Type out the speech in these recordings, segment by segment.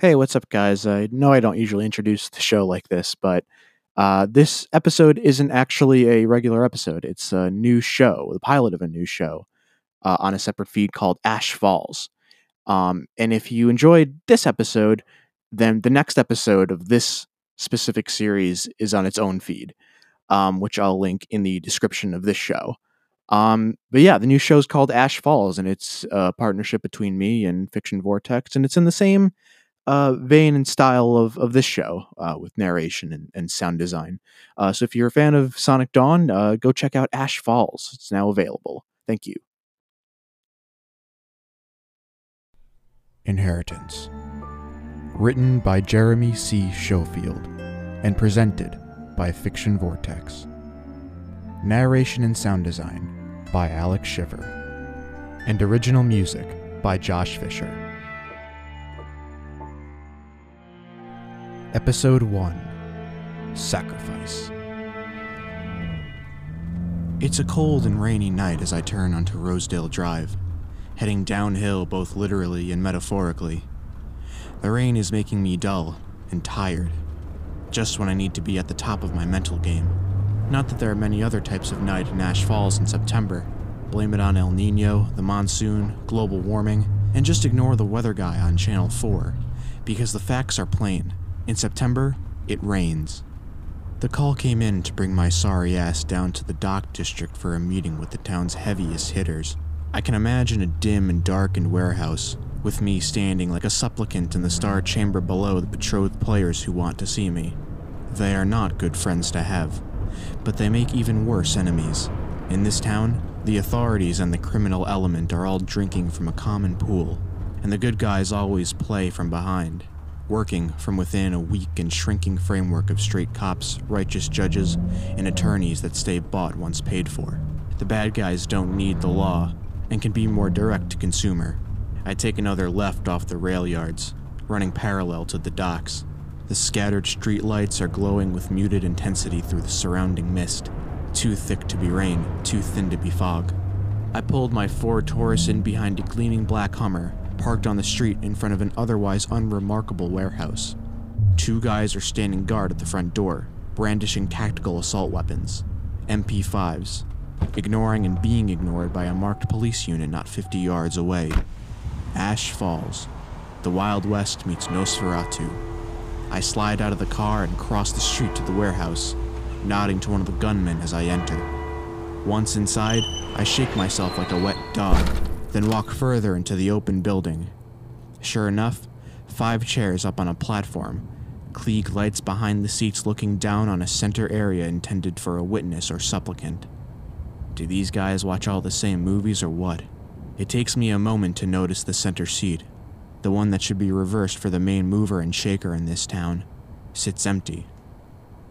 Hey, what's up, guys? I know I don't usually introduce the show like this, but this episode isn't actually a regular episode. It's a new show, the pilot of a new show on a separate feed called Ash Falls. And if you enjoyed this episode, then the next episode of this specific series is on its own feed, which I'll link in the description of this show. But yeah, the new show is called Ash Falls, and it's a partnership between me and Fiction Vortex, and it's in the same vein and style of this show with narration and sound design. So if you're a fan of Sonic Dawn, go check out Ash Falls. It's now available. Thank you. Inheritance. Written by Jeremy C. Schofield and presented by Fiction Vortex. Narration and sound design by Alex Shiver. And original music by Josh Fisher. Episode 1, Sacrifice. It's a cold and rainy night as I turn onto Rosedale Drive, heading downhill both literally and metaphorically. The rain is making me dull and tired, just when I need to be at the top of my mental game. Not that there are many other types of night in Ash Falls in September. Blame it on El Nino, the monsoon, global warming, and just ignore the weather guy on Channel 4, because the facts are plain. In September, it rains. The call came in to bring my sorry ass down to the dock district for a meeting with the town's heaviest hitters. I can imagine a dim and darkened warehouse, with me standing like a supplicant in the star chamber below the betrothed players who want to see me. They are not good friends to have, but they make even worse enemies. In this town, the authorities and the criminal element are all drinking from a common pool, and the good guys always play from behind, working from within a weak and shrinking framework of straight cops, righteous judges, and attorneys that stay bought once paid for. The bad guys don't need the law and can be more direct to consumer. I take another left off the rail yards, running parallel to the docks. The scattered streetlights are glowing with muted intensity through the surrounding mist, too thick to be rain, too thin to be fog. I pulled my Ford Taurus in behind a gleaming black Hummer, parked on the street in front of an otherwise unremarkable warehouse. Two guys are standing guard at the front door, brandishing tactical assault weapons, MP5s, ignoring and being ignored by a marked police unit not 50 yards away. Ash Falls. The Wild West meets Nosferatu. I slide out of the car and cross the street to the warehouse, nodding to one of the gunmen as I enter. Once inside, I shake myself like a wet dog, then walk further into the open building. Sure enough, 5 chairs up on a platform, Klieg lights behind the seats looking down on a center area intended for a witness or supplicant. Do these guys watch all the same movies or what? It takes me a moment to notice the center seat, the one that should be reversed for the main mover and shaker in this town, sits empty.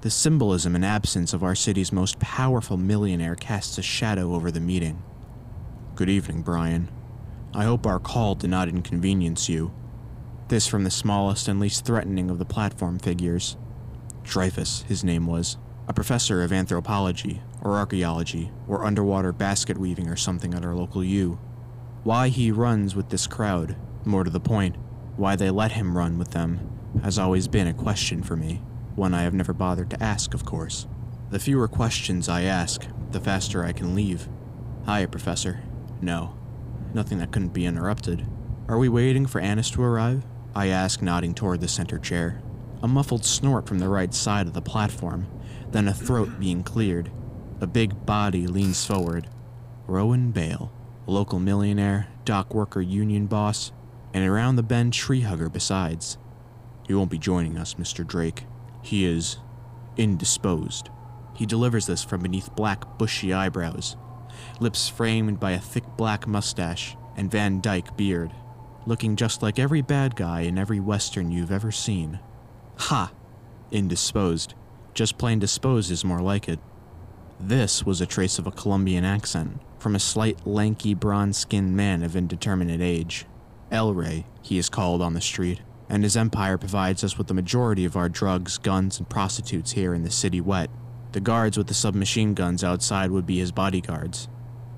The symbolism and absence of our city's most powerful millionaire casts a shadow over the meeting. Good evening, Brian. I hope our call did not inconvenience you. This from the smallest and least threatening of the platform figures. Dreyfus, his name was, a professor of anthropology, or archaeology, or underwater basket weaving or something at our local U. Why he runs with this crowd, more to the point, why they let him run with them, has always been a question for me, one I have never bothered to ask, of course. The fewer questions I ask, the faster I can leave. Hiya, Professor. No, nothing that couldn't be interrupted. Are we waiting for Annis to arrive? I ask, nodding toward the center chair. A muffled snort from the right side of the platform, then a throat being cleared. A big body leans forward. Rowan Bale, local millionaire, dock worker union boss, and around the bend tree hugger besides. You won't be joining us, Mr. Drake. He is indisposed. He delivers this from beneath black, bushy eyebrows, lips framed by a thick black mustache and Van Dyke beard, looking just like every bad guy in every Western you've ever seen. Ha! Indisposed. Just plain disposed is more like it. This was a trace of a Colombian accent, from a slight, lanky, bronze-skinned man of indeterminate age. El Rey, he is called on the street, and his empire provides us with the majority of our drugs, guns, and prostitutes here in the city wet. The guards with the submachine guns outside would be his bodyguards.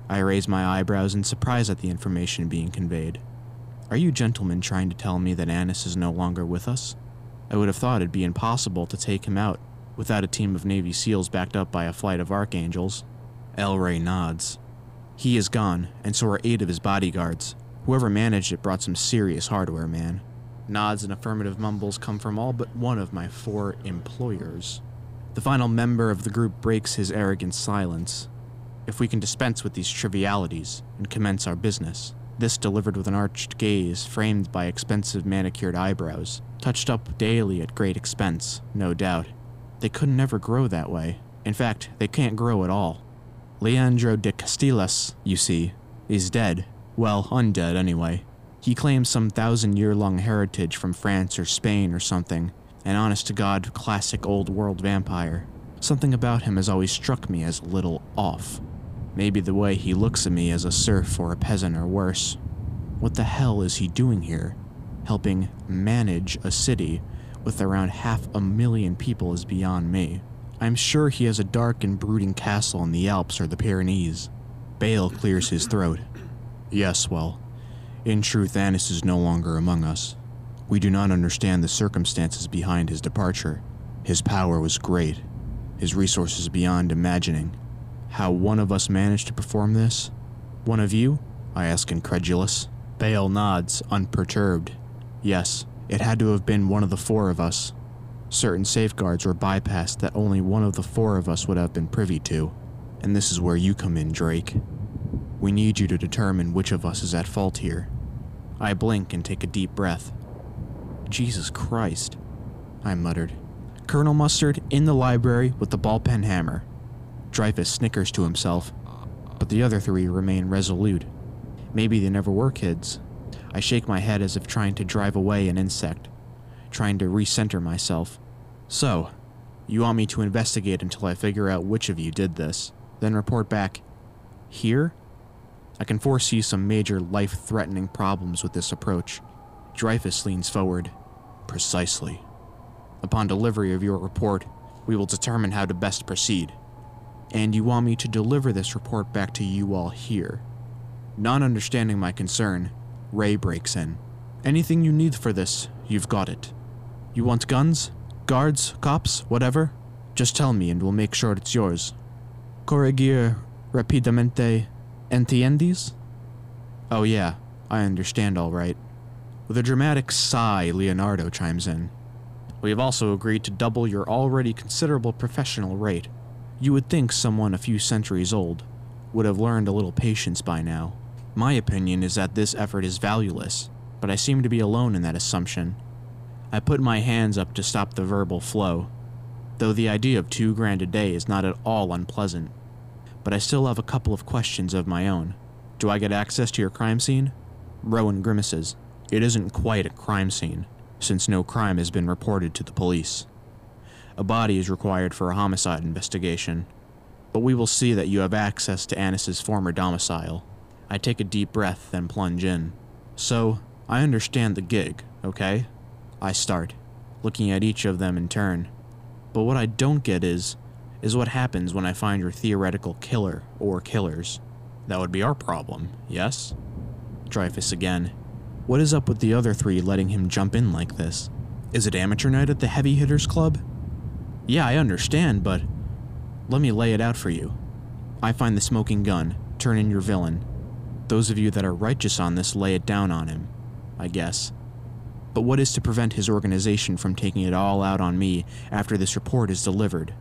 I raise my eyebrows in surprise at the information being conveyed. Are you gentlemen trying to tell me that Annis is no longer with us? I would have thought it'd be impossible to take him out without a team of Navy SEALs backed up by a flight of Archangels. El Rey nods. He is gone, and so are 8 of his bodyguards. Whoever managed it brought some serious hardware, man. Nods and affirmative mumbles come from all but one of my 4 employers. The final member of the group breaks his arrogant silence. If we can dispense with these trivialities and commence our business. This delivered with an arched gaze framed by expensive manicured eyebrows, touched up daily at great expense, no doubt. They could never grow that way. In fact, they can't grow at all. Leandro de Castillas, you see, is dead. Well, undead anyway. He claims some 1,000-year-long heritage from France or Spain or something. An honest-to-God classic old-world vampire. Something about him has always struck me as a little off. Maybe the way he looks at me as a serf or a peasant or worse. What the hell is he doing here? Helping manage a city with around 500,000 people is beyond me. I'm sure he has a dark and brooding castle in the Alps or the Pyrenees. Bale clears his throat. Yes, well, in truth, Annis is no longer among us. We do not understand the circumstances behind his departure. His power was great. His resources beyond imagining. How one of us managed to perform this? One of you? I ask incredulous. Bale nods, unperturbed. Yes, it had to have been one of the 4 of us. Certain safeguards were bypassed that only one of the 4 of us would have been privy to. And this is where you come in, Drake. We need you to determine which of us is at fault here. I blink and take a deep breath. Jesus Christ, I muttered. Colonel Mustard in the library with the ballpen hammer. Dreyfus snickers to himself, but the other 3 remain resolute. Maybe they never were kids. I shake my head as if trying to drive away an insect, trying to recenter myself. So, you want me to investigate until I figure out which of you did this, then report back here? I can foresee some major life-threatening problems with this approach. Dreyfus leans forward. Precisely. Upon delivery of your report, we will determine how to best proceed. And you want me to deliver this report back to you all here. Not understanding my concern, Ray breaks in. Anything you need for this, you've got it. You want guns, guards, cops, whatever? Just tell me and we'll make sure it's yours. Corregir rapidamente, entiendes? Oh yeah, I understand all right. With a dramatic sigh, Leonardo chimes in. We have also agreed to double your already considerable professional rate. You would think someone a few centuries old would have learned a little patience by now. My opinion is that this effort is valueless, but I seem to be alone in that assumption. I put my hands up to stop the verbal flow, though the idea of $2 grand a day is not at all unpleasant. But I still have a couple of questions of my own. Do I get access to your crime scene? Rowan grimaces. It isn't quite a crime scene, since no crime has been reported to the police. A body is required for a homicide investigation, but we will see that you have access to Annis's former domicile. I take a deep breath, then plunge in. So, I understand the gig, okay? I start, looking at each of them in turn. But what I don't get is what happens when I find your theoretical killer or killers. That would be our problem, yes? Dreyfus again. What is up with the other 3 letting him jump in like this? Is it amateur night at the Heavy Hitters Club? Yeah, I understand, but let me lay it out for you. I find the smoking gun, turn in your villain. Those of you that are righteous on this lay it down on him, I guess. But what is to prevent his organization from taking it all out on me after this report is delivered?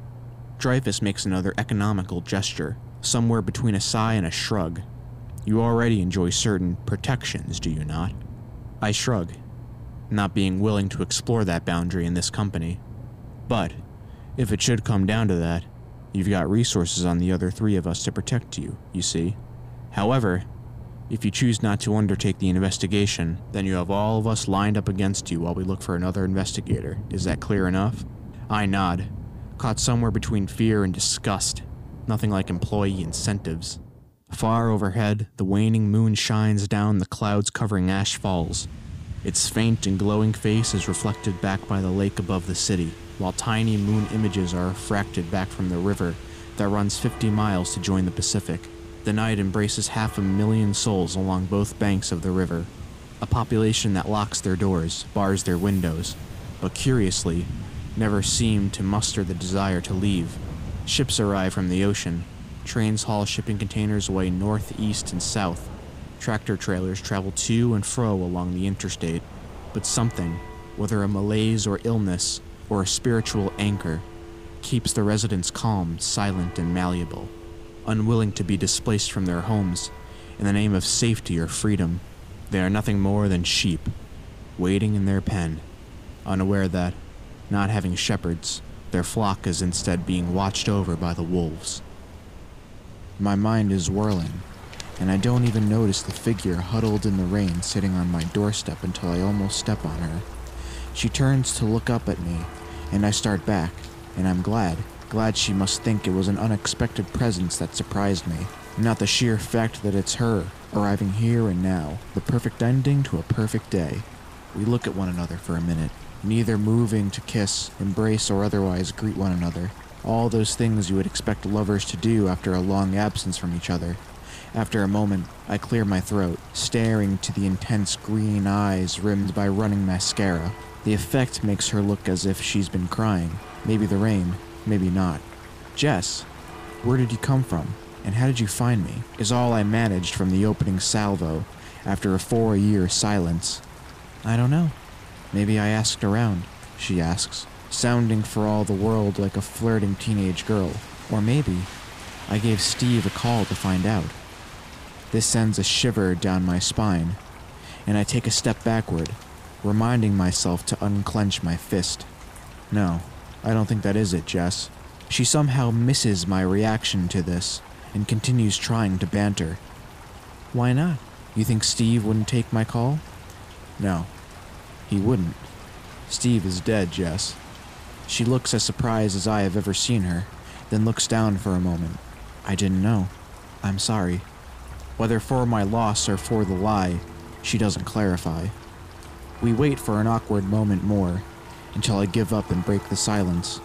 Dreyfus makes another economical gesture, somewhere between a sigh and a shrug. You already enjoy certain protections, do you not? I shrug, not being willing to explore that boundary in this company. But if it should come down to that, you've got resources on the other 3 of us to protect you, you see. However, if you choose not to undertake the investigation, then you have all of us lined up against you while we look for another investigator. Is that clear enough? I nod, caught somewhere between fear and disgust. Nothing like employee incentives. Far overhead, the waning moon shines down the clouds covering Ash Falls. Its faint and glowing face is reflected back by the lake above the city, while tiny moon images are refracted back from the river that runs 50 miles to join the Pacific. The night embraces 500,000 souls along both banks of the river. a population that locks their doors, bars their windows, but curiously, never seem to muster the desire to leave. Ships arrive from the ocean, trains haul shipping containers away north, east, and south, tractor trailers travel to and fro along the interstate, but something, whether a malaise or illness, or a spiritual anchor, keeps the residents calm, silent, and malleable, unwilling to be displaced from their homes in the name of safety or freedom. They are nothing more than sheep, waiting in their pen, unaware that, not having shepherds, their flock is instead being watched over by the wolves. My mind is whirling, and I don't even notice the figure huddled in the rain sitting on my doorstep until I almost step on her. She turns to look up at me, and I start back, and I'm glad she must think it was an unexpected presence that surprised me, not the sheer fact that it's her, arriving here and now, the perfect ending to a perfect day. We look at one another for a minute, neither moving to kiss, embrace, or otherwise greet one another. All those things you would expect lovers to do after a long absence from each other. After a moment, I clear my throat, staring to the intense green eyes rimmed by running mascara. The effect makes her look as if she's been crying. Maybe the rain, maybe not. "Jess, where did you come from, and how did you find me?" is all I managed from the opening salvo after a 4-year silence. "I don't know. Maybe I asked around," she asks, sounding for all the world like a flirting teenage girl. "Or maybe I gave Steve a call to find out." This sends a shiver down my spine, and I take a step backward, reminding myself to unclench my fist. No, I don't think that is it, Jess. She somehow misses my reaction to this and continues trying to banter. "Why not? You think Steve wouldn't take my call?" "No, he wouldn't. Steve is dead, Jess." She looks as surprised as I have ever seen her, then looks down for a moment. "I didn't know. I'm sorry." Whether for my loss or for the lie, she doesn't clarify. We wait for an awkward moment more, until I give up and break the silence.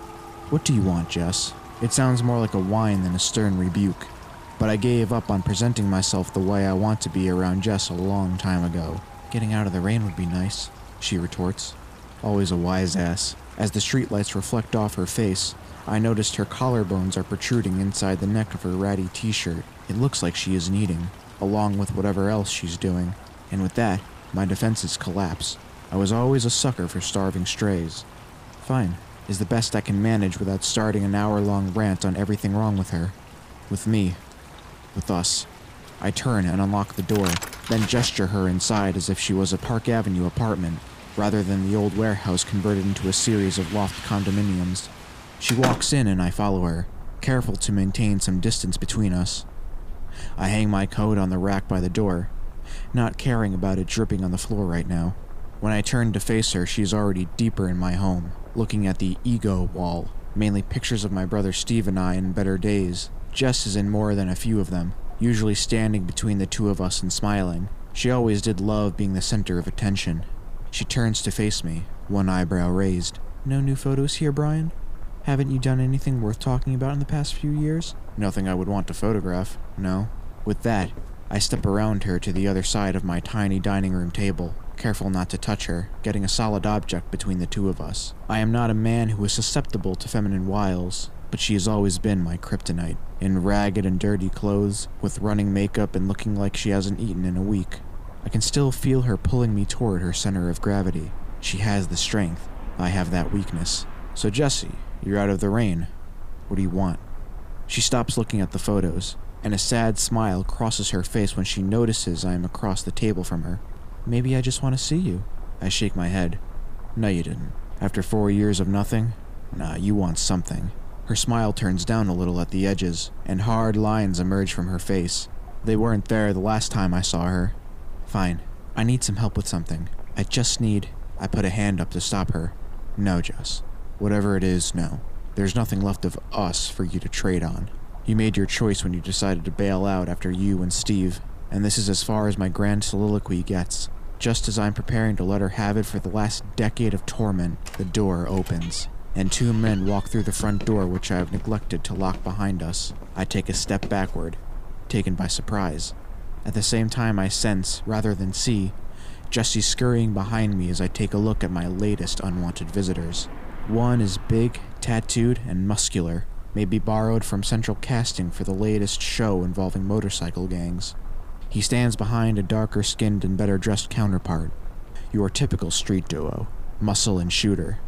"What do you want, Jess?" It sounds more like a whine than a stern rebuke, but I gave up on presenting myself the way I want to be around Jess a long time ago. "Getting out of the rain would be nice," she retorts, always a wise ass. As the streetlights reflect off her face, I noticed her collarbones are protruding inside the neck of her ratty t-shirt. It looks like she isn't eating, along with whatever else she's doing, and with that, my defenses collapse. I was always a sucker for starving strays. "Fine," is the best I can manage without starting an hour-long rant on everything wrong with her, with me, with us. I turn and unlock the door, then gesture her inside as if she was a Park Avenue apartment, rather than the old warehouse converted into a series of loft condominiums. She walks in and I follow her, careful to maintain some distance between us. I hang my coat on the rack by the door, not caring about it dripping on the floor right now. When I turn to face her, she's already deeper in my home, looking at the ego wall, mainly pictures of my brother Steve and I in better days. Jess is in more than a few of them, usually standing between the two of us and smiling. She always did love being the center of attention. She turns to face me, one eyebrow raised. "No new photos here, Brian? Haven't you done anything worth talking about in the past few years?" "Nothing I would want to photograph, no." With that, I step around her to the other side of my tiny dining room table, careful not to touch her, getting a solid object between the two of us. I am not a man who is susceptible to feminine wiles, but she has always been my kryptonite. In ragged and dirty clothes, with running makeup and looking like she hasn't eaten in a week, I can still feel her pulling me toward her center of gravity. She has the strength, I have that weakness. "So Jesse, you're out of the rain. What do you want?" She stops looking at the photos, and a sad smile crosses her face when she notices I am across the table from her. "Maybe I just want to see you." I shake my head. "No, you didn't. After 4 years of nothing? Nah, you want something." Her smile turns down a little at the edges, and hard lines emerge from her face. They weren't there the last time I saw her. "Fine. I need some help with something. I just need..." I put a hand up to stop her. "No, Jess. Whatever it is, no. There's nothing left of us for you to trade on. You made your choice when you decided to bail out after you and Steve, and this is as far as my grand soliloquy gets. Just as I'm preparing to let her have it for the last decade of torment, the door opens, and two men walk through the front door which I have neglected to lock behind us. I take a step backward, taken by surprise. At the same time I sense, rather than see, Jesse's scurrying behind me as I take a look at my latest unwanted visitors. One is big, tattooed, and muscular, maybe borrowed from Central Casting for the latest show involving motorcycle gangs. He stands behind a darker-skinned and better-dressed counterpart, your typical street duo, muscle and shooter.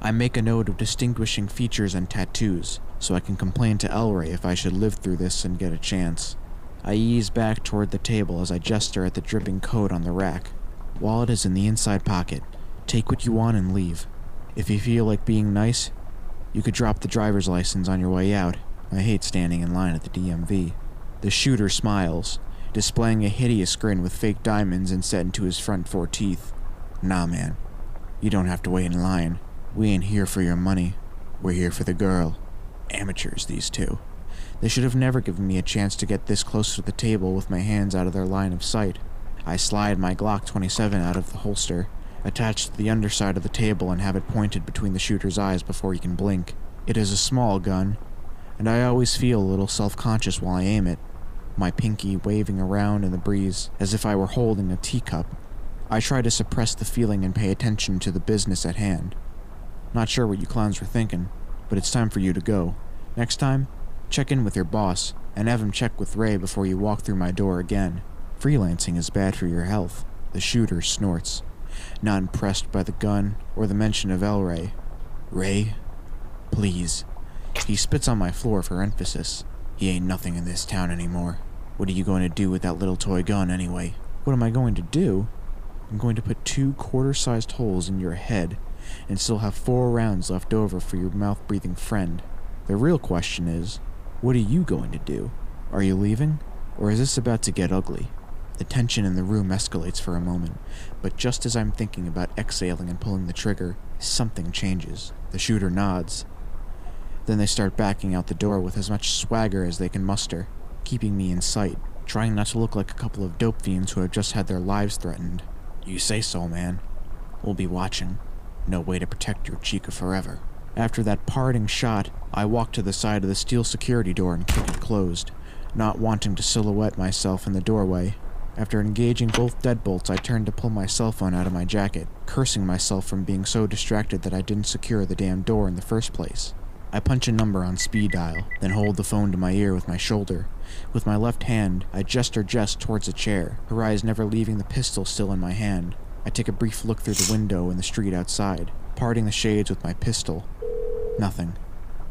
I make a note of distinguishing features and tattoos, so I can complain to El Rey if I should live through this and get a chance. I ease back toward the table as I gesture at the dripping coat on the rack. Wallet is in the inside pocket. Take what you want and leave. If you feel like being nice, you could drop the driver's license on your way out. I hate standing in line at the DMV. The shooter smiles, displaying a hideous grin with fake diamonds inset into his front four teeth. Nah, man. You don't have to wait in line. We ain't here for your money. We're here for the girl. Amateurs, these two. They should have never given me a chance to get this close to the table with my hands out of their line of sight. I slide my Glock 27 out of the holster, attached to the underside of the table, and have it pointed between the shooter's eyes before he can blink. It is a small gun, and I always feel a little self-conscious while I aim it, my pinky waving around in the breeze as if I were holding a teacup. I try to suppress the feeling and pay attention to the business at hand. Not sure what you clowns were thinking, but it's time for you to go. Next time, check in with your boss, and have him check with Ray before you walk through my door again. Freelancing is bad for your health. The shooter snorts, not impressed by the gun or the mention of El Rey. Ray, please. He spits on my floor for emphasis. He ain't nothing in this town anymore. What are you going to do with that little toy gun anyway? What am I going to do? I'm going to put 2 quarter-sized holes in your head and still have 4 rounds left over for your mouth-breathing friend. The real question is, what are you going to do? Are you leaving, or is this about to get ugly? The tension in the room escalates for a moment, but just as I'm thinking about exhaling and pulling the trigger, something changes. The shooter nods. Then they start backing out the door with as much swagger as they can muster, keeping me in sight, trying not to look like a couple of dope fiends who have just had their lives threatened. You say so, man. We'll be watching. No way to protect your chica forever. After that parting shot, I walk to the side of the steel security door and kick it closed, not wanting to silhouette myself in the doorway. After engaging both deadbolts, I turned to pull my cell phone out of my jacket, cursing myself from being so distracted that I didn't secure the damn door in the first place. I punch a number on speed dial, then hold the phone to my ear with my shoulder. With my left hand, I gesture Jess towards a chair, her eyes never leaving the pistol still in my hand. I take a brief look through the window in the street outside, parting the shades with my pistol. Nothing.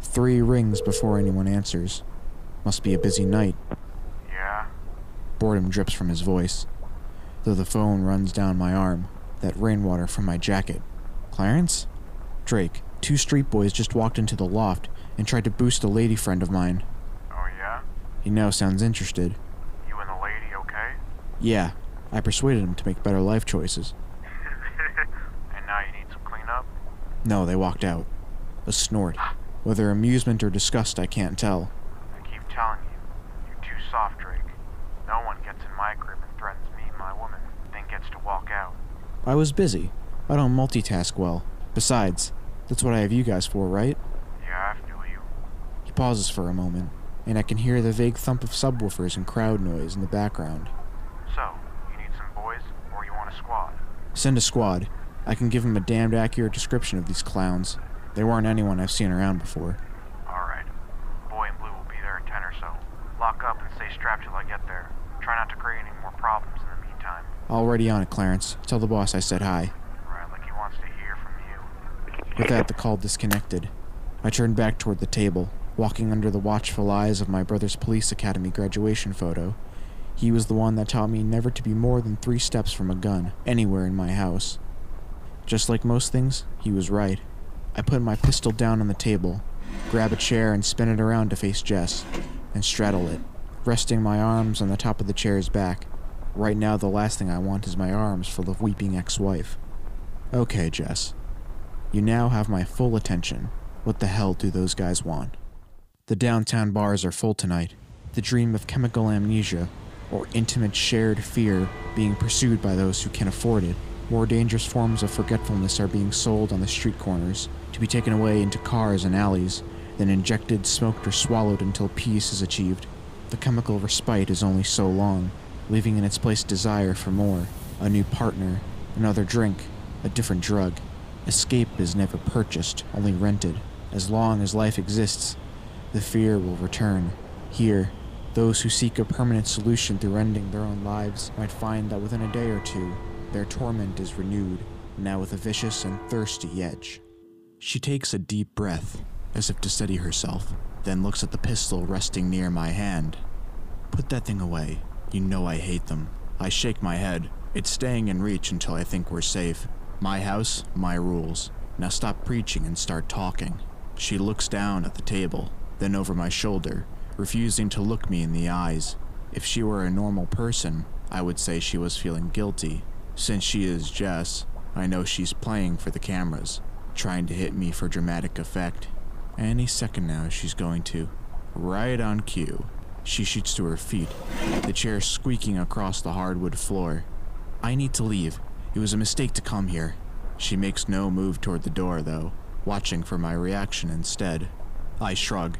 3 rings before anyone answers. Must be a busy night. Yeah? Boredom drips from his voice, though the phone runs down my arm, that rainwater from my jacket. Clarence? Drake, 2 street boys just walked into the loft and tried to boost a lady friend of mine. Oh, yeah? He now sounds interested. You and the lady okay? Yeah, I persuaded him to make better life choices. And now you need some cleanup? No, they walked out. A snort. Whether amusement or disgust, I can't tell. I keep telling you, you're too soft, Drake. No one gets in my crib and threatens me and my woman, then gets to walk out. I was busy. I don't multitask well. Besides, that's what I have you guys for, right? Yeah, I feel you. He pauses for a moment, and I can hear the vague thump of subwoofers and crowd noise in the background. So, you need some boys, or you want a squad? Send a squad. I can give him a damned accurate description of these clowns. They weren't anyone I've seen around before. Alright. Boy in Blue will be there in 10 or so. Lock up and stay strapped till I get there. Try not to create any more problems in the meantime. Already on it, Clarence. Tell the boss I said hi. Right, like he wants to hear from you. With that, the call disconnected. I turned back toward the table, walking under the watchful eyes of my brother's police academy graduation photo. He was the one that taught me never to be more than 3 steps from a gun, anywhere in my house. Just like most things, he was right. I put my pistol down on the table, grab a chair and spin it around to face Jess, and straddle it, resting my arms on the top of the chair's back. Right now, the last thing I want is my arms full of weeping ex-wife. Okay, Jess. You now have my full attention. What the hell do those guys want? The downtown bars are full tonight. The dream of chemical amnesia, or intimate shared fear, being pursued by those who can afford it. More dangerous forms of forgetfulness are being sold on the street corners, to be taken away into cars and alleys, then injected, smoked, or swallowed until peace is achieved. The chemical respite is only so long, leaving in its place desire for more, A new partner, another drink, a different drug. Escape is never purchased, only rented. As long as life exists, the fear will return. Here, those who seek a permanent solution through ending their own lives might find that within a day or two, their torment is renewed, now with a vicious and thirsty edge. She takes a deep breath, as if to steady herself, then looks at the pistol resting near my hand. Put that thing away. You know I hate them. I shake my head. It's staying in reach until I think we're safe. My house, my rules. Now stop preaching and start talking. She looks down at the table, then over my shoulder, refusing to look me in the eyes. If she were a normal person, I would say she was feeling guilty. Since she is Jess, I know she's playing for the cameras, trying to hit me for dramatic effect. Any second now she's going to. Right on cue. She shoots to her feet, the chair squeaking across the hardwood floor. I need to leave. It was a mistake to come here. She makes no move toward the door, though, watching for my reaction instead. I shrug.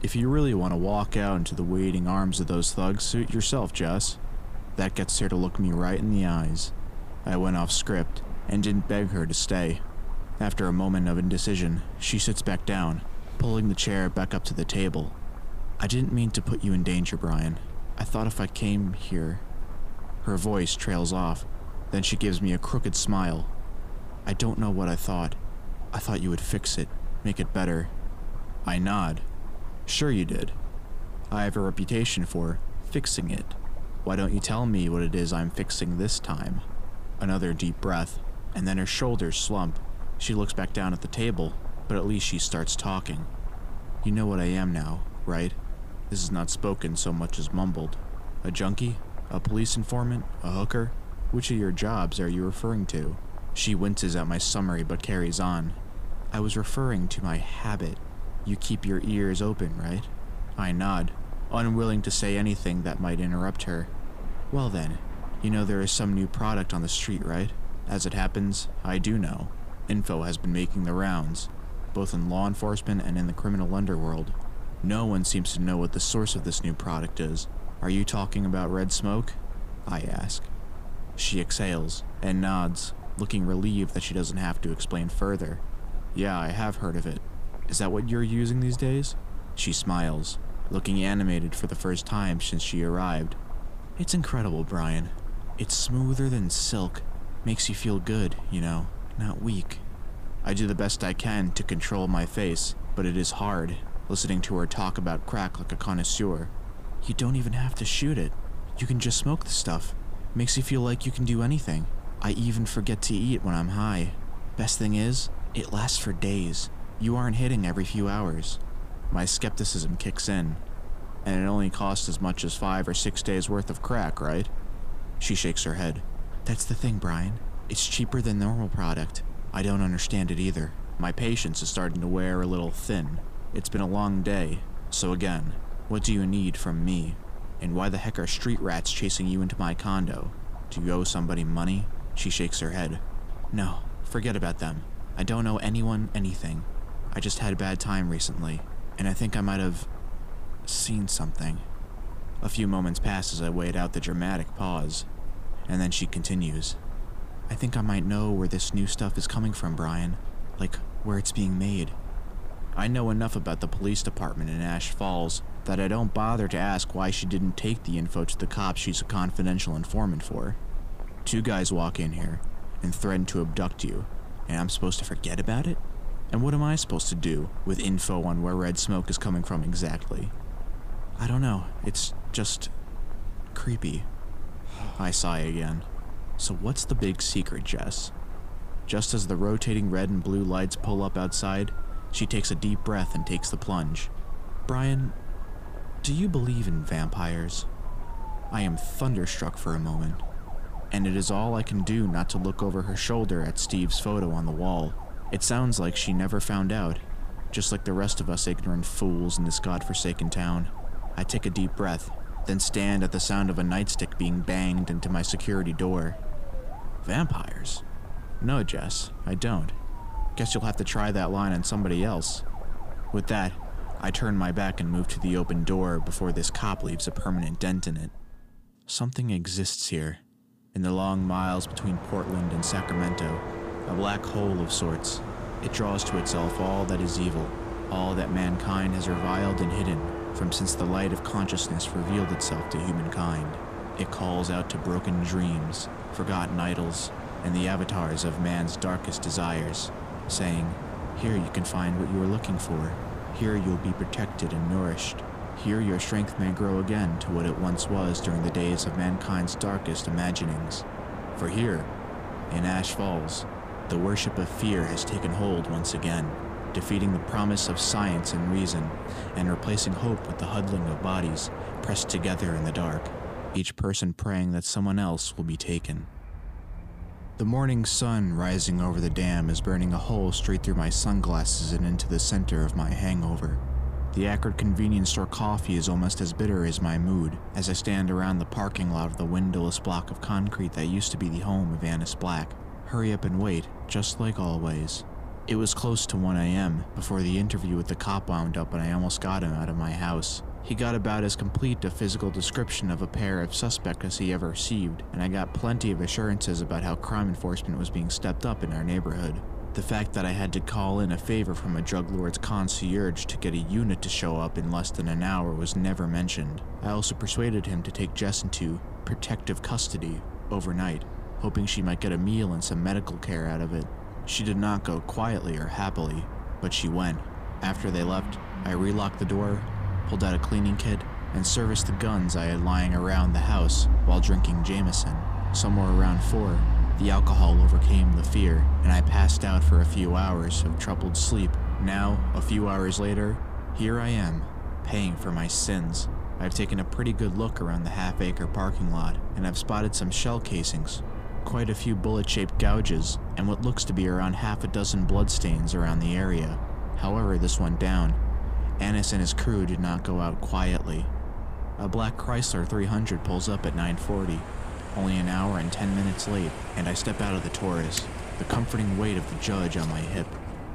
If you really want to walk out into the waiting arms of those thugs, suit yourself, Jess. That gets her to look me right in the eyes. I went off script and didn't beg her to stay. After a moment of indecision, she sits back down, pulling the chair back up to the table. I didn't mean to put you in danger, Brian. I thought if I came here... Her voice trails off, then she gives me a crooked smile. I don't know what I thought. I thought you would fix it, make it better. I nod. Sure you did. I have a reputation for fixing it. Why don't you tell me what it is I'm fixing this time? Another deep breath, and then her shoulders slump. She looks back down at the table, but at least she starts talking. You know what I am now, right? This is not spoken so much as mumbled. A junkie? A police informant? A hooker? Which of your jobs are you referring to? She winces at my summary but carries on. I was referring to my habit. You keep your ears open, right? I nod, unwilling to say anything that might interrupt her. Well then, you know there is some new product on the street, right? As it happens, I do know. Info has been making the rounds, both in law enforcement and in the criminal underworld. No one seems to know what the source of this new product is. Are you talking about red smoke? I ask. She exhales and nods, looking relieved that she doesn't have to explain further. Yeah, I have heard of it. Is that what you're using these days? She smiles, looking animated for the first time since she arrived. It's incredible, Brian. It's smoother than silk. Makes you feel good, you know, not weak. I do the best I can to control my face, but it is hard, listening to her talk about crack like a connoisseur. You don't even have to shoot it. You can just smoke the stuff. Makes you feel like you can do anything. I even forget to eat when I'm high. Best thing is, it lasts for days. You aren't hitting every few hours. My skepticism kicks in. And it only costs as much as 5 or 6 days worth of crack, right? She shakes her head. That's the thing, Brian. It's cheaper than normal product. I don't understand it either. My patience is starting to wear a little thin. It's been a long day. So again, what do you need from me? And why the heck are street rats chasing you into my condo? Do you owe somebody money? She shakes her head. No, forget about them. I don't owe anyone anything. I just had a bad time recently, and I think I might have seen something. A few moments pass as I wait out the dramatic pause, and then she continues. I think I might know where this new stuff is coming from, Brian, like where it's being made. I know enough about the police department in Ash Falls that I don't bother to ask why she didn't take the info to the cops she's a confidential informant for. 2 guys walk in here and threaten to abduct you, and I'm supposed to forget about it? And what am I supposed to do with info on where red smoke is coming from exactly? I don't know, it's just creepy. I sigh again. So what's the big secret, Jess? Just as the rotating red and blue lights pull up outside, she takes a deep breath and takes the plunge. Brian, do you believe in vampires? I am thunderstruck for a moment, and it is all I can do not to look over her shoulder at Steve's photo on the wall. It sounds like she never found out, just like the rest of us ignorant fools in this godforsaken town. I take a deep breath, then stand at the sound of a nightstick being banged into my security door. Vampires? No, Jess, I don't. Guess you'll have to try that line on somebody else. With that, I turn my back and move to the open door before this cop leaves a permanent dent in it. Something exists here, In the long miles between Portland and Sacramento, a black hole of sorts, it draws to itself all that is evil, all that mankind has reviled and hidden from since the light of consciousness revealed itself to humankind. It calls out to broken dreams, forgotten idols, and the avatars of man's darkest desires, saying, "Here you can find what you are looking for. Here you'll be protected and nourished. Here your strength may grow again to what it once was during the days of mankind's darkest imaginings. For here, in Ash Falls, the worship of fear has taken hold once again, defeating the promise of science and reason, and replacing hope with the huddling of bodies pressed together in the dark, each person praying that someone else will be taken." The morning sun rising over the dam is burning a hole straight through my sunglasses and into the center of my hangover. The acrid convenience store coffee is almost as bitter as my mood as I stand around the parking lot of the windowless block of concrete that used to be the home of Annis Black. Hurry up and wait, just like always. It was close to 1 a.m. before the interview with the cop wound up and I almost got him out of my house. He got about as complete a physical description of a pair of suspects as he ever received, and I got plenty of assurances about how crime enforcement was being stepped up in our neighborhood. The fact that I had to call in a favor from a drug lord's concierge to get a unit to show up in less than an hour was never mentioned. I also persuaded him to take Jess into protective custody overnight, hoping she might get a meal and some medical care out of it. She did not go quietly or happily, but she went. After they left, I relocked the door, pulled out a cleaning kit, and serviced the guns I had lying around the house while drinking Jameson. Somewhere around 4, the alcohol overcame the fear, and I passed out for a few hours of troubled sleep. Now, a few hours later, here I am, paying for my sins. I've taken a pretty good look around the half-acre parking lot, and I've spotted some shell casings, quite a few bullet-shaped gouges, and what looks to be around half a dozen bloodstains around the area. However this went down, Annis and his crew did not go out quietly. A black Chrysler 300 pulls up at 9:40, only an hour and 10 minutes late, and I step out of the Taurus, the comforting weight of the judge on my hip.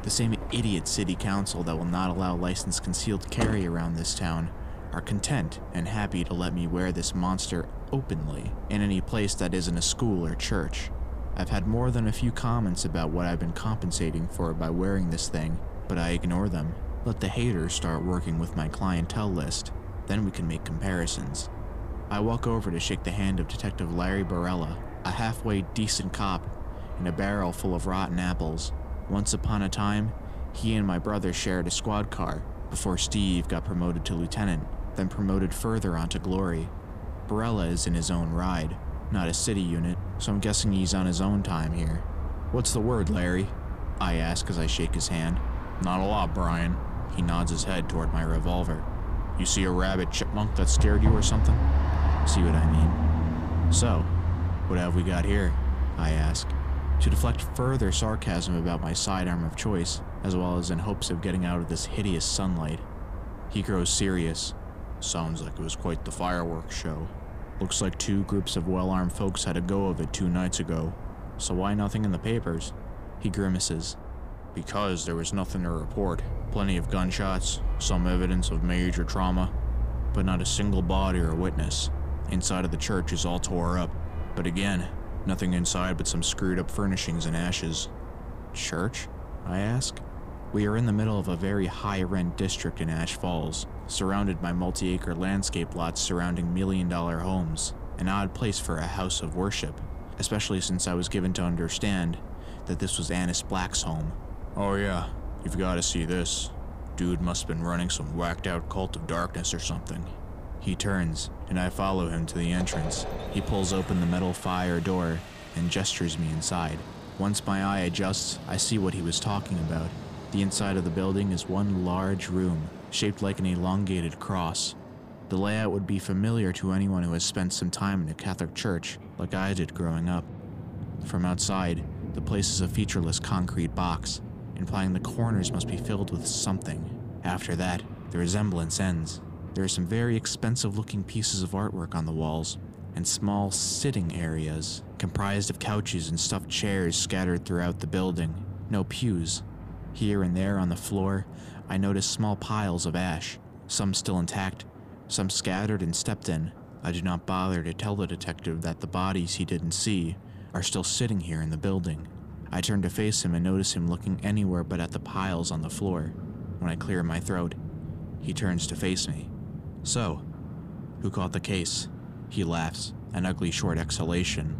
The same idiot city council that will not allow licensed concealed carry around this town are content and happy to let me wear this monster openly in any place that isn't a school or church. I've had more than a few comments about what I've been compensating for by wearing this thing, but I ignore them. Let the haters start working with my clientele list, then we can make comparisons. I walk over to shake the hand of Detective Larry Barella, a halfway decent cop in a barrel full of rotten apples. Once upon a time, he and my brother shared a squad car before Steve got promoted to lieutenant, then promoted further onto glory. Barella is in his own ride, not a city unit, so I'm guessing he's on his own time here. "What's the word, Larry?" I ask as I shake his hand. "Not a lot, Brian." He nods his head toward my revolver. "You see a rabbit chipmunk that scared you or something? See what I mean?" "So, what have we got here?" I ask, to deflect further sarcasm about my sidearm of choice, as well as in hopes of getting out of this hideous sunlight. He grows serious. "Sounds like it was quite the fireworks show. Looks like two groups of well-armed folks had a go of it 2 nights ago. So why nothing in the papers?" He grimaces. "Because there was nothing to report. Plenty of gunshots, some evidence of major trauma, but not a single body or witness. Inside of the church is all tore up, but again, nothing inside but some screwed up furnishings and ashes." "Church?" I ask. We are in the middle of a very high-rent district in Ash Falls, surrounded by multi-acre landscape lots surrounding million-dollar homes, an odd place for a house of worship, especially since I was given to understand that this was Annis Black's home. "Oh yeah, you've got to see this. Dude must have been running some whacked-out cult of darkness or something." He turns, and I follow him to the entrance. He pulls open the metal fire door and gestures me inside. Once my eye adjusts, I see what he was talking about. The inside of the building is one large room, shaped like an elongated cross. The layout would be familiar to anyone who has spent some time in a Catholic church, like I did growing up. From outside, the place is a featureless concrete box, implying the corners must be filled with something. After that, the resemblance ends. There are some very expensive-looking pieces of artwork on the walls, and small sitting areas, comprised of couches and stuffed chairs scattered throughout the building. No pews. Here and there on the floor, I notice small piles of ash, some still intact, some scattered and stepped in, I did not bother to tell the detective that the bodies he didn't see are still sitting here in the building. I turned to face him and noticed him looking anywhere but at the piles on the floor. When I clear my throat, he turns to face me. "So, who caught the case?" He laughs, an ugly short exhalation.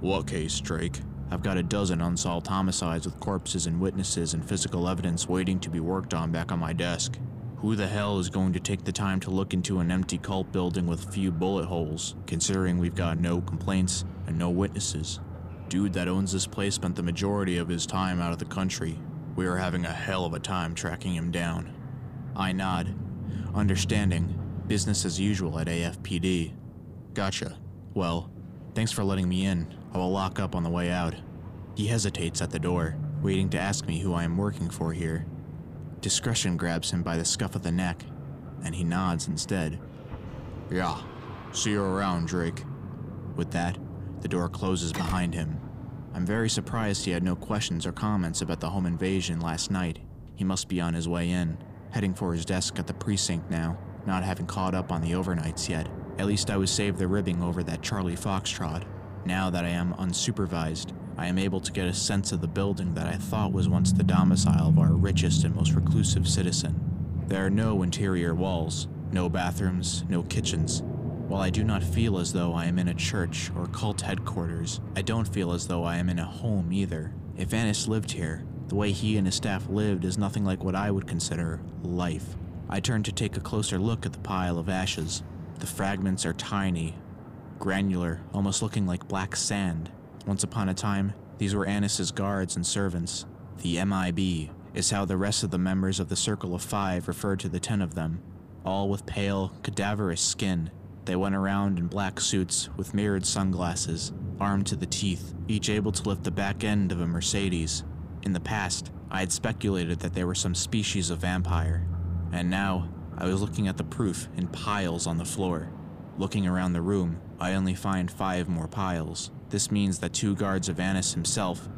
"What case, Drake? I've got a dozen unsolved homicides with corpses and witnesses and physical evidence waiting to be worked on back on my desk. Who the hell is going to take the time to look into an empty cult building with few bullet holes, considering we've got no complaints and no witnesses? Dude that owns this place spent the majority of his time out of the country. We are having a hell of a time tracking him down." I nod, understanding business as usual at AFPD. "Gotcha. Well, thanks for letting me in. I will lock up on the way out." He hesitates at the door, waiting to ask me who I am working for here. Discretion grabs him by the scuff of the neck, and he nods instead. "Yeah, see you around, Drake." With that, the door closes behind him. I'm very surprised he had no questions or comments about the home invasion last night. He must be on his way in, heading for his desk at the precinct now, not having caught up on the overnights yet. At least I was saved the ribbing over that Charlie Foxtrot. Now that I am unsupervised, I am able to get a sense of the building that I thought was once the domicile of our richest and most reclusive citizen. There are no interior walls, no bathrooms, no kitchens. While I do not feel as though I am in a church or cult headquarters, I don't feel as though I am in a home either. If Annis lived here, the way he and his staff lived is nothing like what I would consider life. I turn to take a closer look at the pile of ashes. The fragments are tiny, granular, almost looking like black sand. Once upon a time, these were Annis's guards and servants. The MIB is how the rest of the members of the Circle of Five referred to the 10 of them, all with pale, cadaverous skin. They went around in black suits with mirrored sunglasses, armed to the teeth, each able to lift the back end of a Mercedes. In the past, I had speculated that they were some species of vampire, and now I was looking at the proof in piles on the floor. Looking around the room, I only find 5 more piles. This means that 2 guards of Annis himself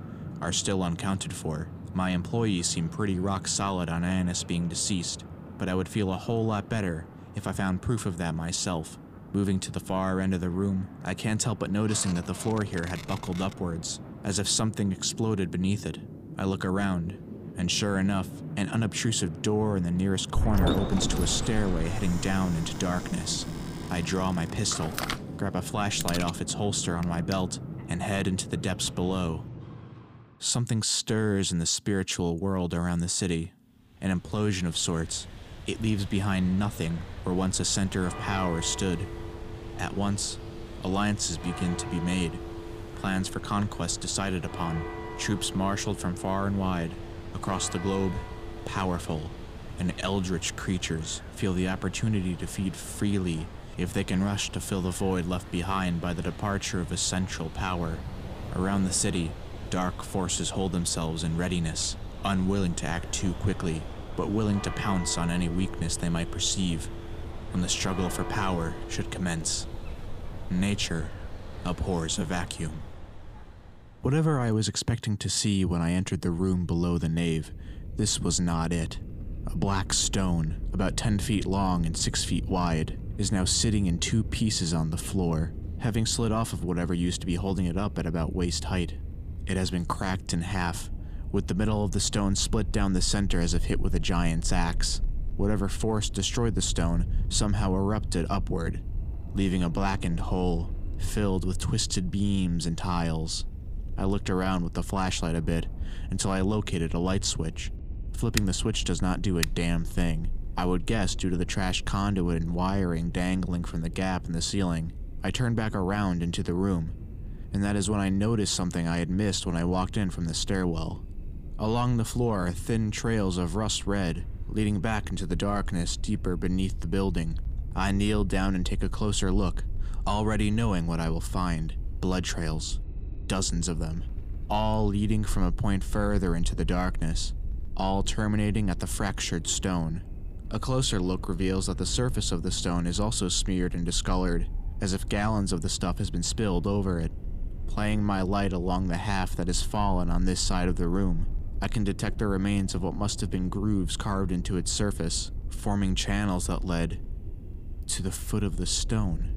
are still unaccounted for. My employees seem pretty rock solid on Annis being deceased, but I would feel a whole lot better if I found proof of that myself. Moving to the far end of the room, I can't help but noticing that the floor here had buckled upwards, as if something exploded beneath it. I look around, and sure enough, an unobtrusive door in the nearest corner opens to a stairway heading down into darkness. I draw my pistol, grab a flashlight off its holster on my belt, and head into the depths below. Something stirs in the spiritual world around the city, an implosion of sorts. It leaves behind nothing where once a center of power stood. At once, alliances begin to be made, plans for conquest decided upon, troops marshaled from far and wide, across the globe, powerful and eldritch creatures feel the opportunity to feed freely if they can rush to fill the void left behind by the departure of a central power. Around the city, dark forces hold themselves in readiness, unwilling to act too quickly, but willing to pounce on any weakness they might perceive when the struggle for power should commence. Nature abhors a vacuum. Whatever I was expecting to see when I entered the room below the nave, this was not it. A black stone, about 10 feet long and 6 feet wide, is now sitting in 2 pieces on the floor, having slid off of whatever used to be holding it up at about waist height. It has been cracked in half, with the middle of the stone split down the center as if hit with a giant's axe. Whatever force destroyed the stone somehow erupted upward, leaving a blackened hole filled with twisted beams and tiles. I looked around with the flashlight a bit until I located a light switch. Flipping the switch does not do a damn thing. I would guess due to the trash conduit and wiring dangling from the gap in the ceiling. I turned back around into the room, and that is when I noticed something I had missed when I walked in from the stairwell. Along the floor are thin trails of rust red, leading back into the darkness deeper beneath the building. I kneel down and take a closer look, already knowing what I will find. Blood trails. Dozens of them. All leading from a point further into the darkness. All terminating at the fractured stone. A closer look reveals that the surface of the stone is also smeared and discolored, as if gallons of the stuff has been spilled over it. Playing my light along the half that has fallen on this side of the room, I can detect the remains of what must have been grooves carved into its surface, forming channels that led to the foot of the stone.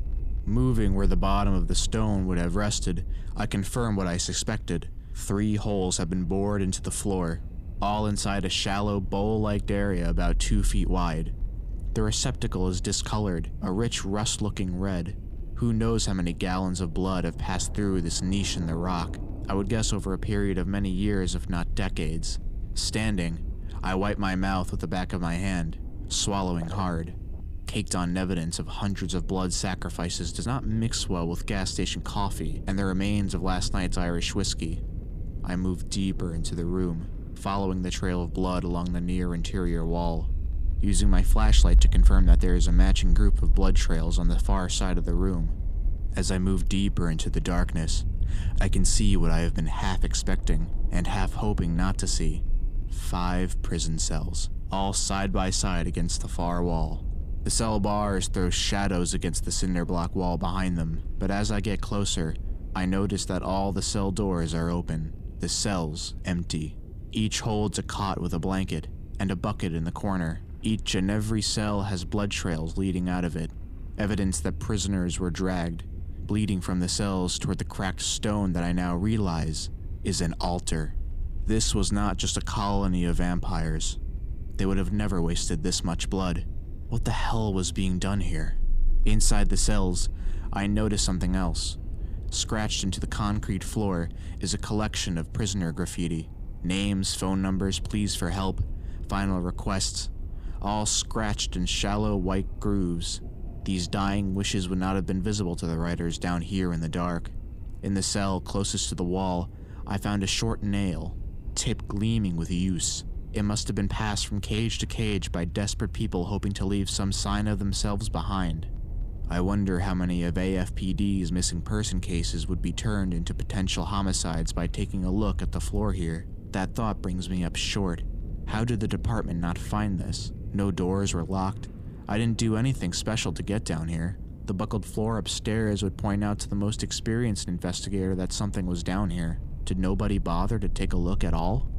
Moving where the bottom of the stone would have rested, I confirmed what I suspected. 3 holes had been bored into the floor, all inside a shallow bowl-like area about 2 feet wide. The receptacle is discolored, a rich rust-looking red. Who knows how many gallons of blood have passed through this niche in the rock? I would guess over a period of many years, if not decades. Standing, I wiped my mouth with the back of my hand, swallowing hard. Caked on evidence of hundreds of blood sacrifices does not mix well with gas station coffee and the remains of last night's Irish whiskey. I moved deeper into the room, following the trail of blood along the near interior wall, using my flashlight to confirm that there is a matching group of blood trails on the far side of the room. As I move deeper into the darkness, I can see what I have been half expecting and half hoping not to see. 5 prison cells, all side by side against the far wall. The cell bars throw shadows against the cinder block wall behind them, but as I get closer, I notice that all the cell doors are open, the cells empty. Each holds a cot with a blanket and a bucket in the corner. Each and every cell has blood trails leading out of it, evidence that prisoners were dragged, bleeding from the cells toward the cracked stone that I now realize is an altar. This was not just a colony of vampires. They would have never wasted this much blood. What the hell was being done here? Inside the cells, I noticed something else. Scratched into the concrete floor is a collection of prisoner graffiti. Names, phone numbers, pleas for help, final requests, all scratched in shallow white grooves. These dying wishes would not have been visible to the writers down here in the dark. In the cell closest to the wall, I found a short nail, tip gleaming with use. It must have been passed from cage to cage by desperate people hoping to leave some sign of themselves behind. I wonder how many of AFPD's missing person cases would be turned into potential homicides by taking a look at the floor here. That thought brings me up short. How did the department not find this? No doors were locked. I didn't do anything special to get down here. The buckled floor upstairs would point out to the most experienced investigator that something was down here. Did nobody bother to take a look at all?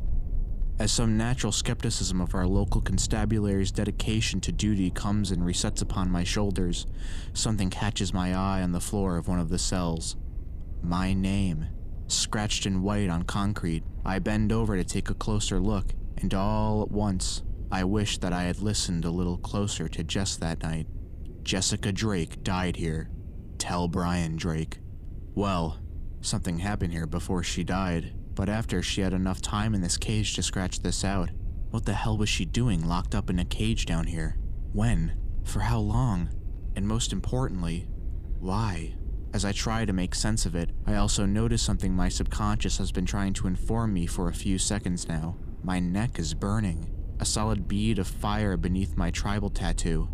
As some natural skepticism of our local constabulary's dedication to duty comes and resets upon my shoulders, something catches my eye on the floor of one of the cells. My name, scratched in white on concrete. I bend over to take a closer look, and all at once, I wish that I had listened a little closer to Jess that night. Jessica Drake died here. Tell Brian Drake. Well, something happened here before she died, but after she had enough time in this cage to scratch this out. What the hell was she doing locked up in a cage down here? When? For how long? And most importantly, why? As I try to make sense of it, I also notice something my subconscious has been trying to inform me for a few seconds now. My neck is burning. A solid bead of fire beneath my tribal tattoo.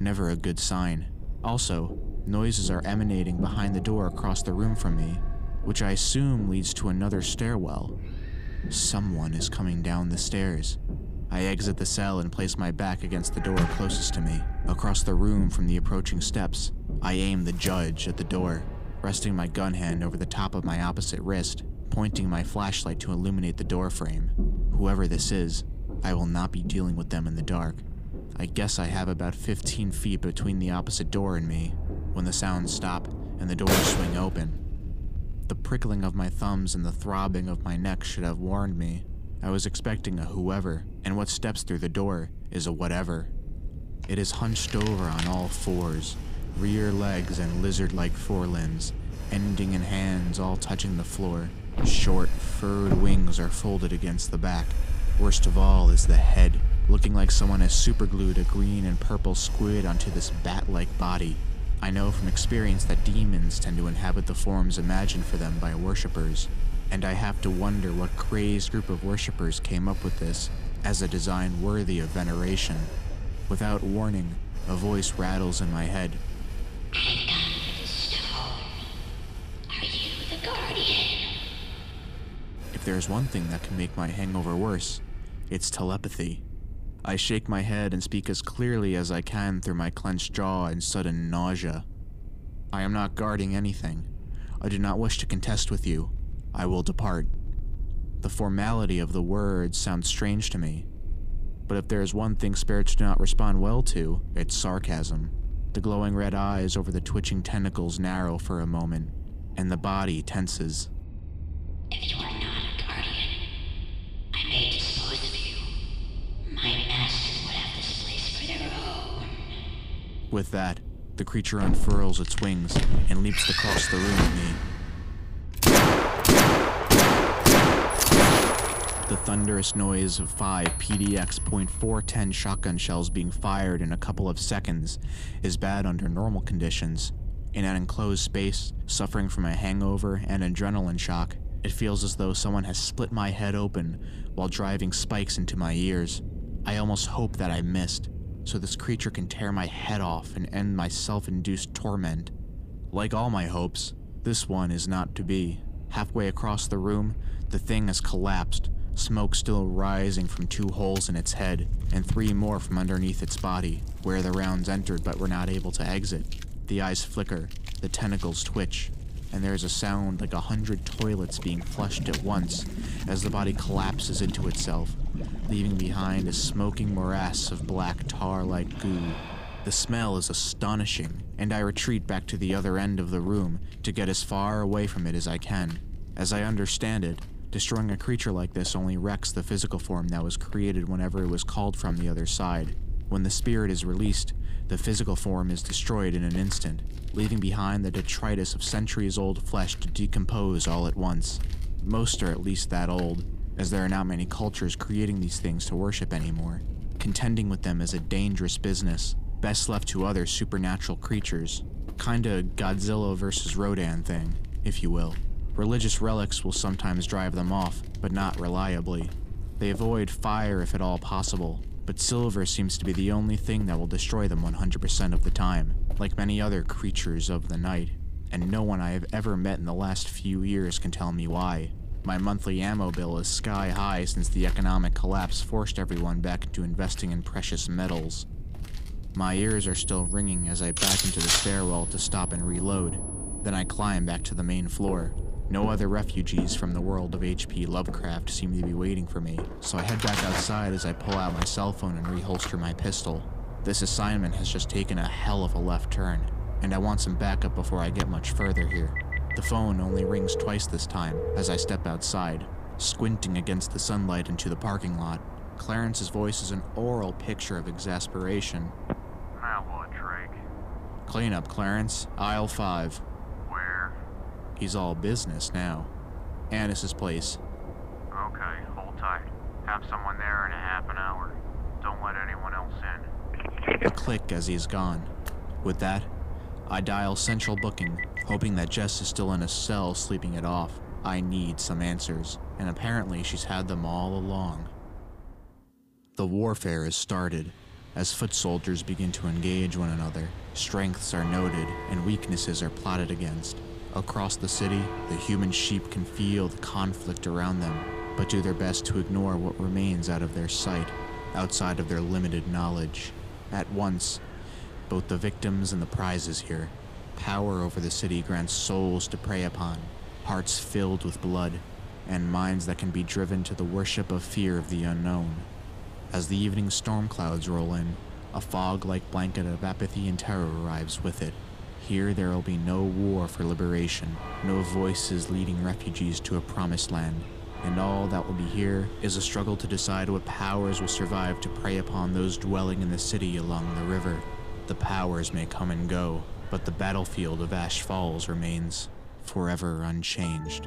Never a good sign. Also, noises are emanating behind the door across the room from me, which I assume leads to another stairwell. Someone is coming down the stairs. I exit the cell and place my back against the door closest to me. Across the room from the approaching steps, I aim the judge at the door, resting my gun hand over the top of my opposite wrist, pointing my flashlight to illuminate the doorframe. Whoever this is, I will not be dealing with them in the dark. I guess I have about 15 feet between the opposite door and me, when the sounds stop and the doors swing open. The prickling of my thumbs and the throbbing of my neck should have warned me. I was expecting a whoever, and what steps through the door is a whatever. It is hunched over on all fours, rear legs and lizard-like forelimbs, ending in hands all touching the floor. Short, furred wings are folded against the back. Worst of all is the head, looking like someone has superglued a green and purple squid onto this bat-like body. I know from experience that demons tend to inhabit the forms imagined for them by worshippers, and I have to wonder what crazed group of worshippers came up with this as a design worthy of veneration. Without warning, a voice rattles in my head. I got the stone. Are you the guardian? If there's one thing that can make my hangover worse, it's telepathy. I shake my head and speak as clearly as I can through my clenched jaw and sudden nausea. I am not guarding anything. I do not wish to contest with you. I will depart. The formality of the words sounds strange to me, but if there is one thing spirits do not respond well to, it's sarcasm. The glowing red eyes over the twitching tentacles narrow for a moment, and the body tenses. If you are not a guardian, I may dispose of you. My masters would have this place for their own. With that, the creature unfurls its wings and leaps across the room at me. The thunderous noise of 5 PDX.410 shotgun shells being fired in a couple of seconds is bad under normal conditions. In an enclosed space, suffering from a hangover and adrenaline shock, it feels as though someone has split my head open while driving spikes into my ears. I almost hope that I missed, so this creature can tear my head off and end my self-induced torment. Like all my hopes, this one is not to be. Halfway across the room, the thing has collapsed, smoke still rising from 2 holes in its head, and 3 more from underneath its body, where the rounds entered but were not able to exit. The eyes flicker, the tentacles twitch, and there is a sound like 100 toilets being flushed at once as the body collapses into itself, leaving behind a smoking morass of black tar-like goo. The smell is astonishing, and I retreat back to the other end of the room to get as far away from it as I can. As I understand it, destroying a creature like this only wrecks the physical form that was created whenever it was called from the other side. When the spirit is released, the physical form is destroyed in an instant, leaving behind the detritus of centuries-old flesh to decompose all at once. Most are at least that old, as there are not many cultures creating these things to worship anymore. Contending with them is a dangerous business, best left to other supernatural creatures. Kinda Godzilla versus Rodan thing, if you will. Religious relics will sometimes drive them off, but not reliably. They avoid fire if at all possible, but silver seems to be the only thing that will destroy them 100% of the time, like many other creatures of the night, and no one I have ever met in the last few years can tell me why. My monthly ammo bill is sky high since the economic collapse forced everyone back into investing in precious metals. My ears are still ringing as I back into the stairwell to stop and reload, then I climb back to the main floor. No other refugees from the world of H.P. Lovecraft seem to be waiting for me, so I head back outside as I pull out my cell phone and reholster my pistol. This assignment has just taken a hell of a left turn, and I want some backup before I get much further here. The phone only rings twice this time as I step outside, squinting against the sunlight into the parking lot. Clarence's voice is an oral picture of exasperation. Now what, Drake? Clean up, Clarence. Aisle 5. He's all business now. Annis's place. Okay, hold tight. Have someone there in a half an hour. Don't let anyone else in. A click as he's gone. With that, I dial central booking, hoping that Jess is still in a cell sleeping it off. I need some answers, and apparently she's had them all along. The warfare is started, as foot soldiers begin to engage one another. Strengths are noted, and weaknesses are plotted against. Across the city, the human sheep can feel the conflict around them, but do their best to ignore what remains out of their sight, outside of their limited knowledge. At once, both the victims and the prizes here. Power over the city grants souls to prey upon, hearts filled with blood, and minds that can be driven to the worship of fear of the unknown. As the evening storm clouds roll in, a fog-like blanket of apathy and terror arrives with it. Here there will be no war for liberation, no voices leading refugees to a promised land, and all that will be here is a struggle to decide what powers will survive to prey upon those dwelling in the city along the river. The powers may come and go, but the battlefield of Ash Falls remains forever unchanged.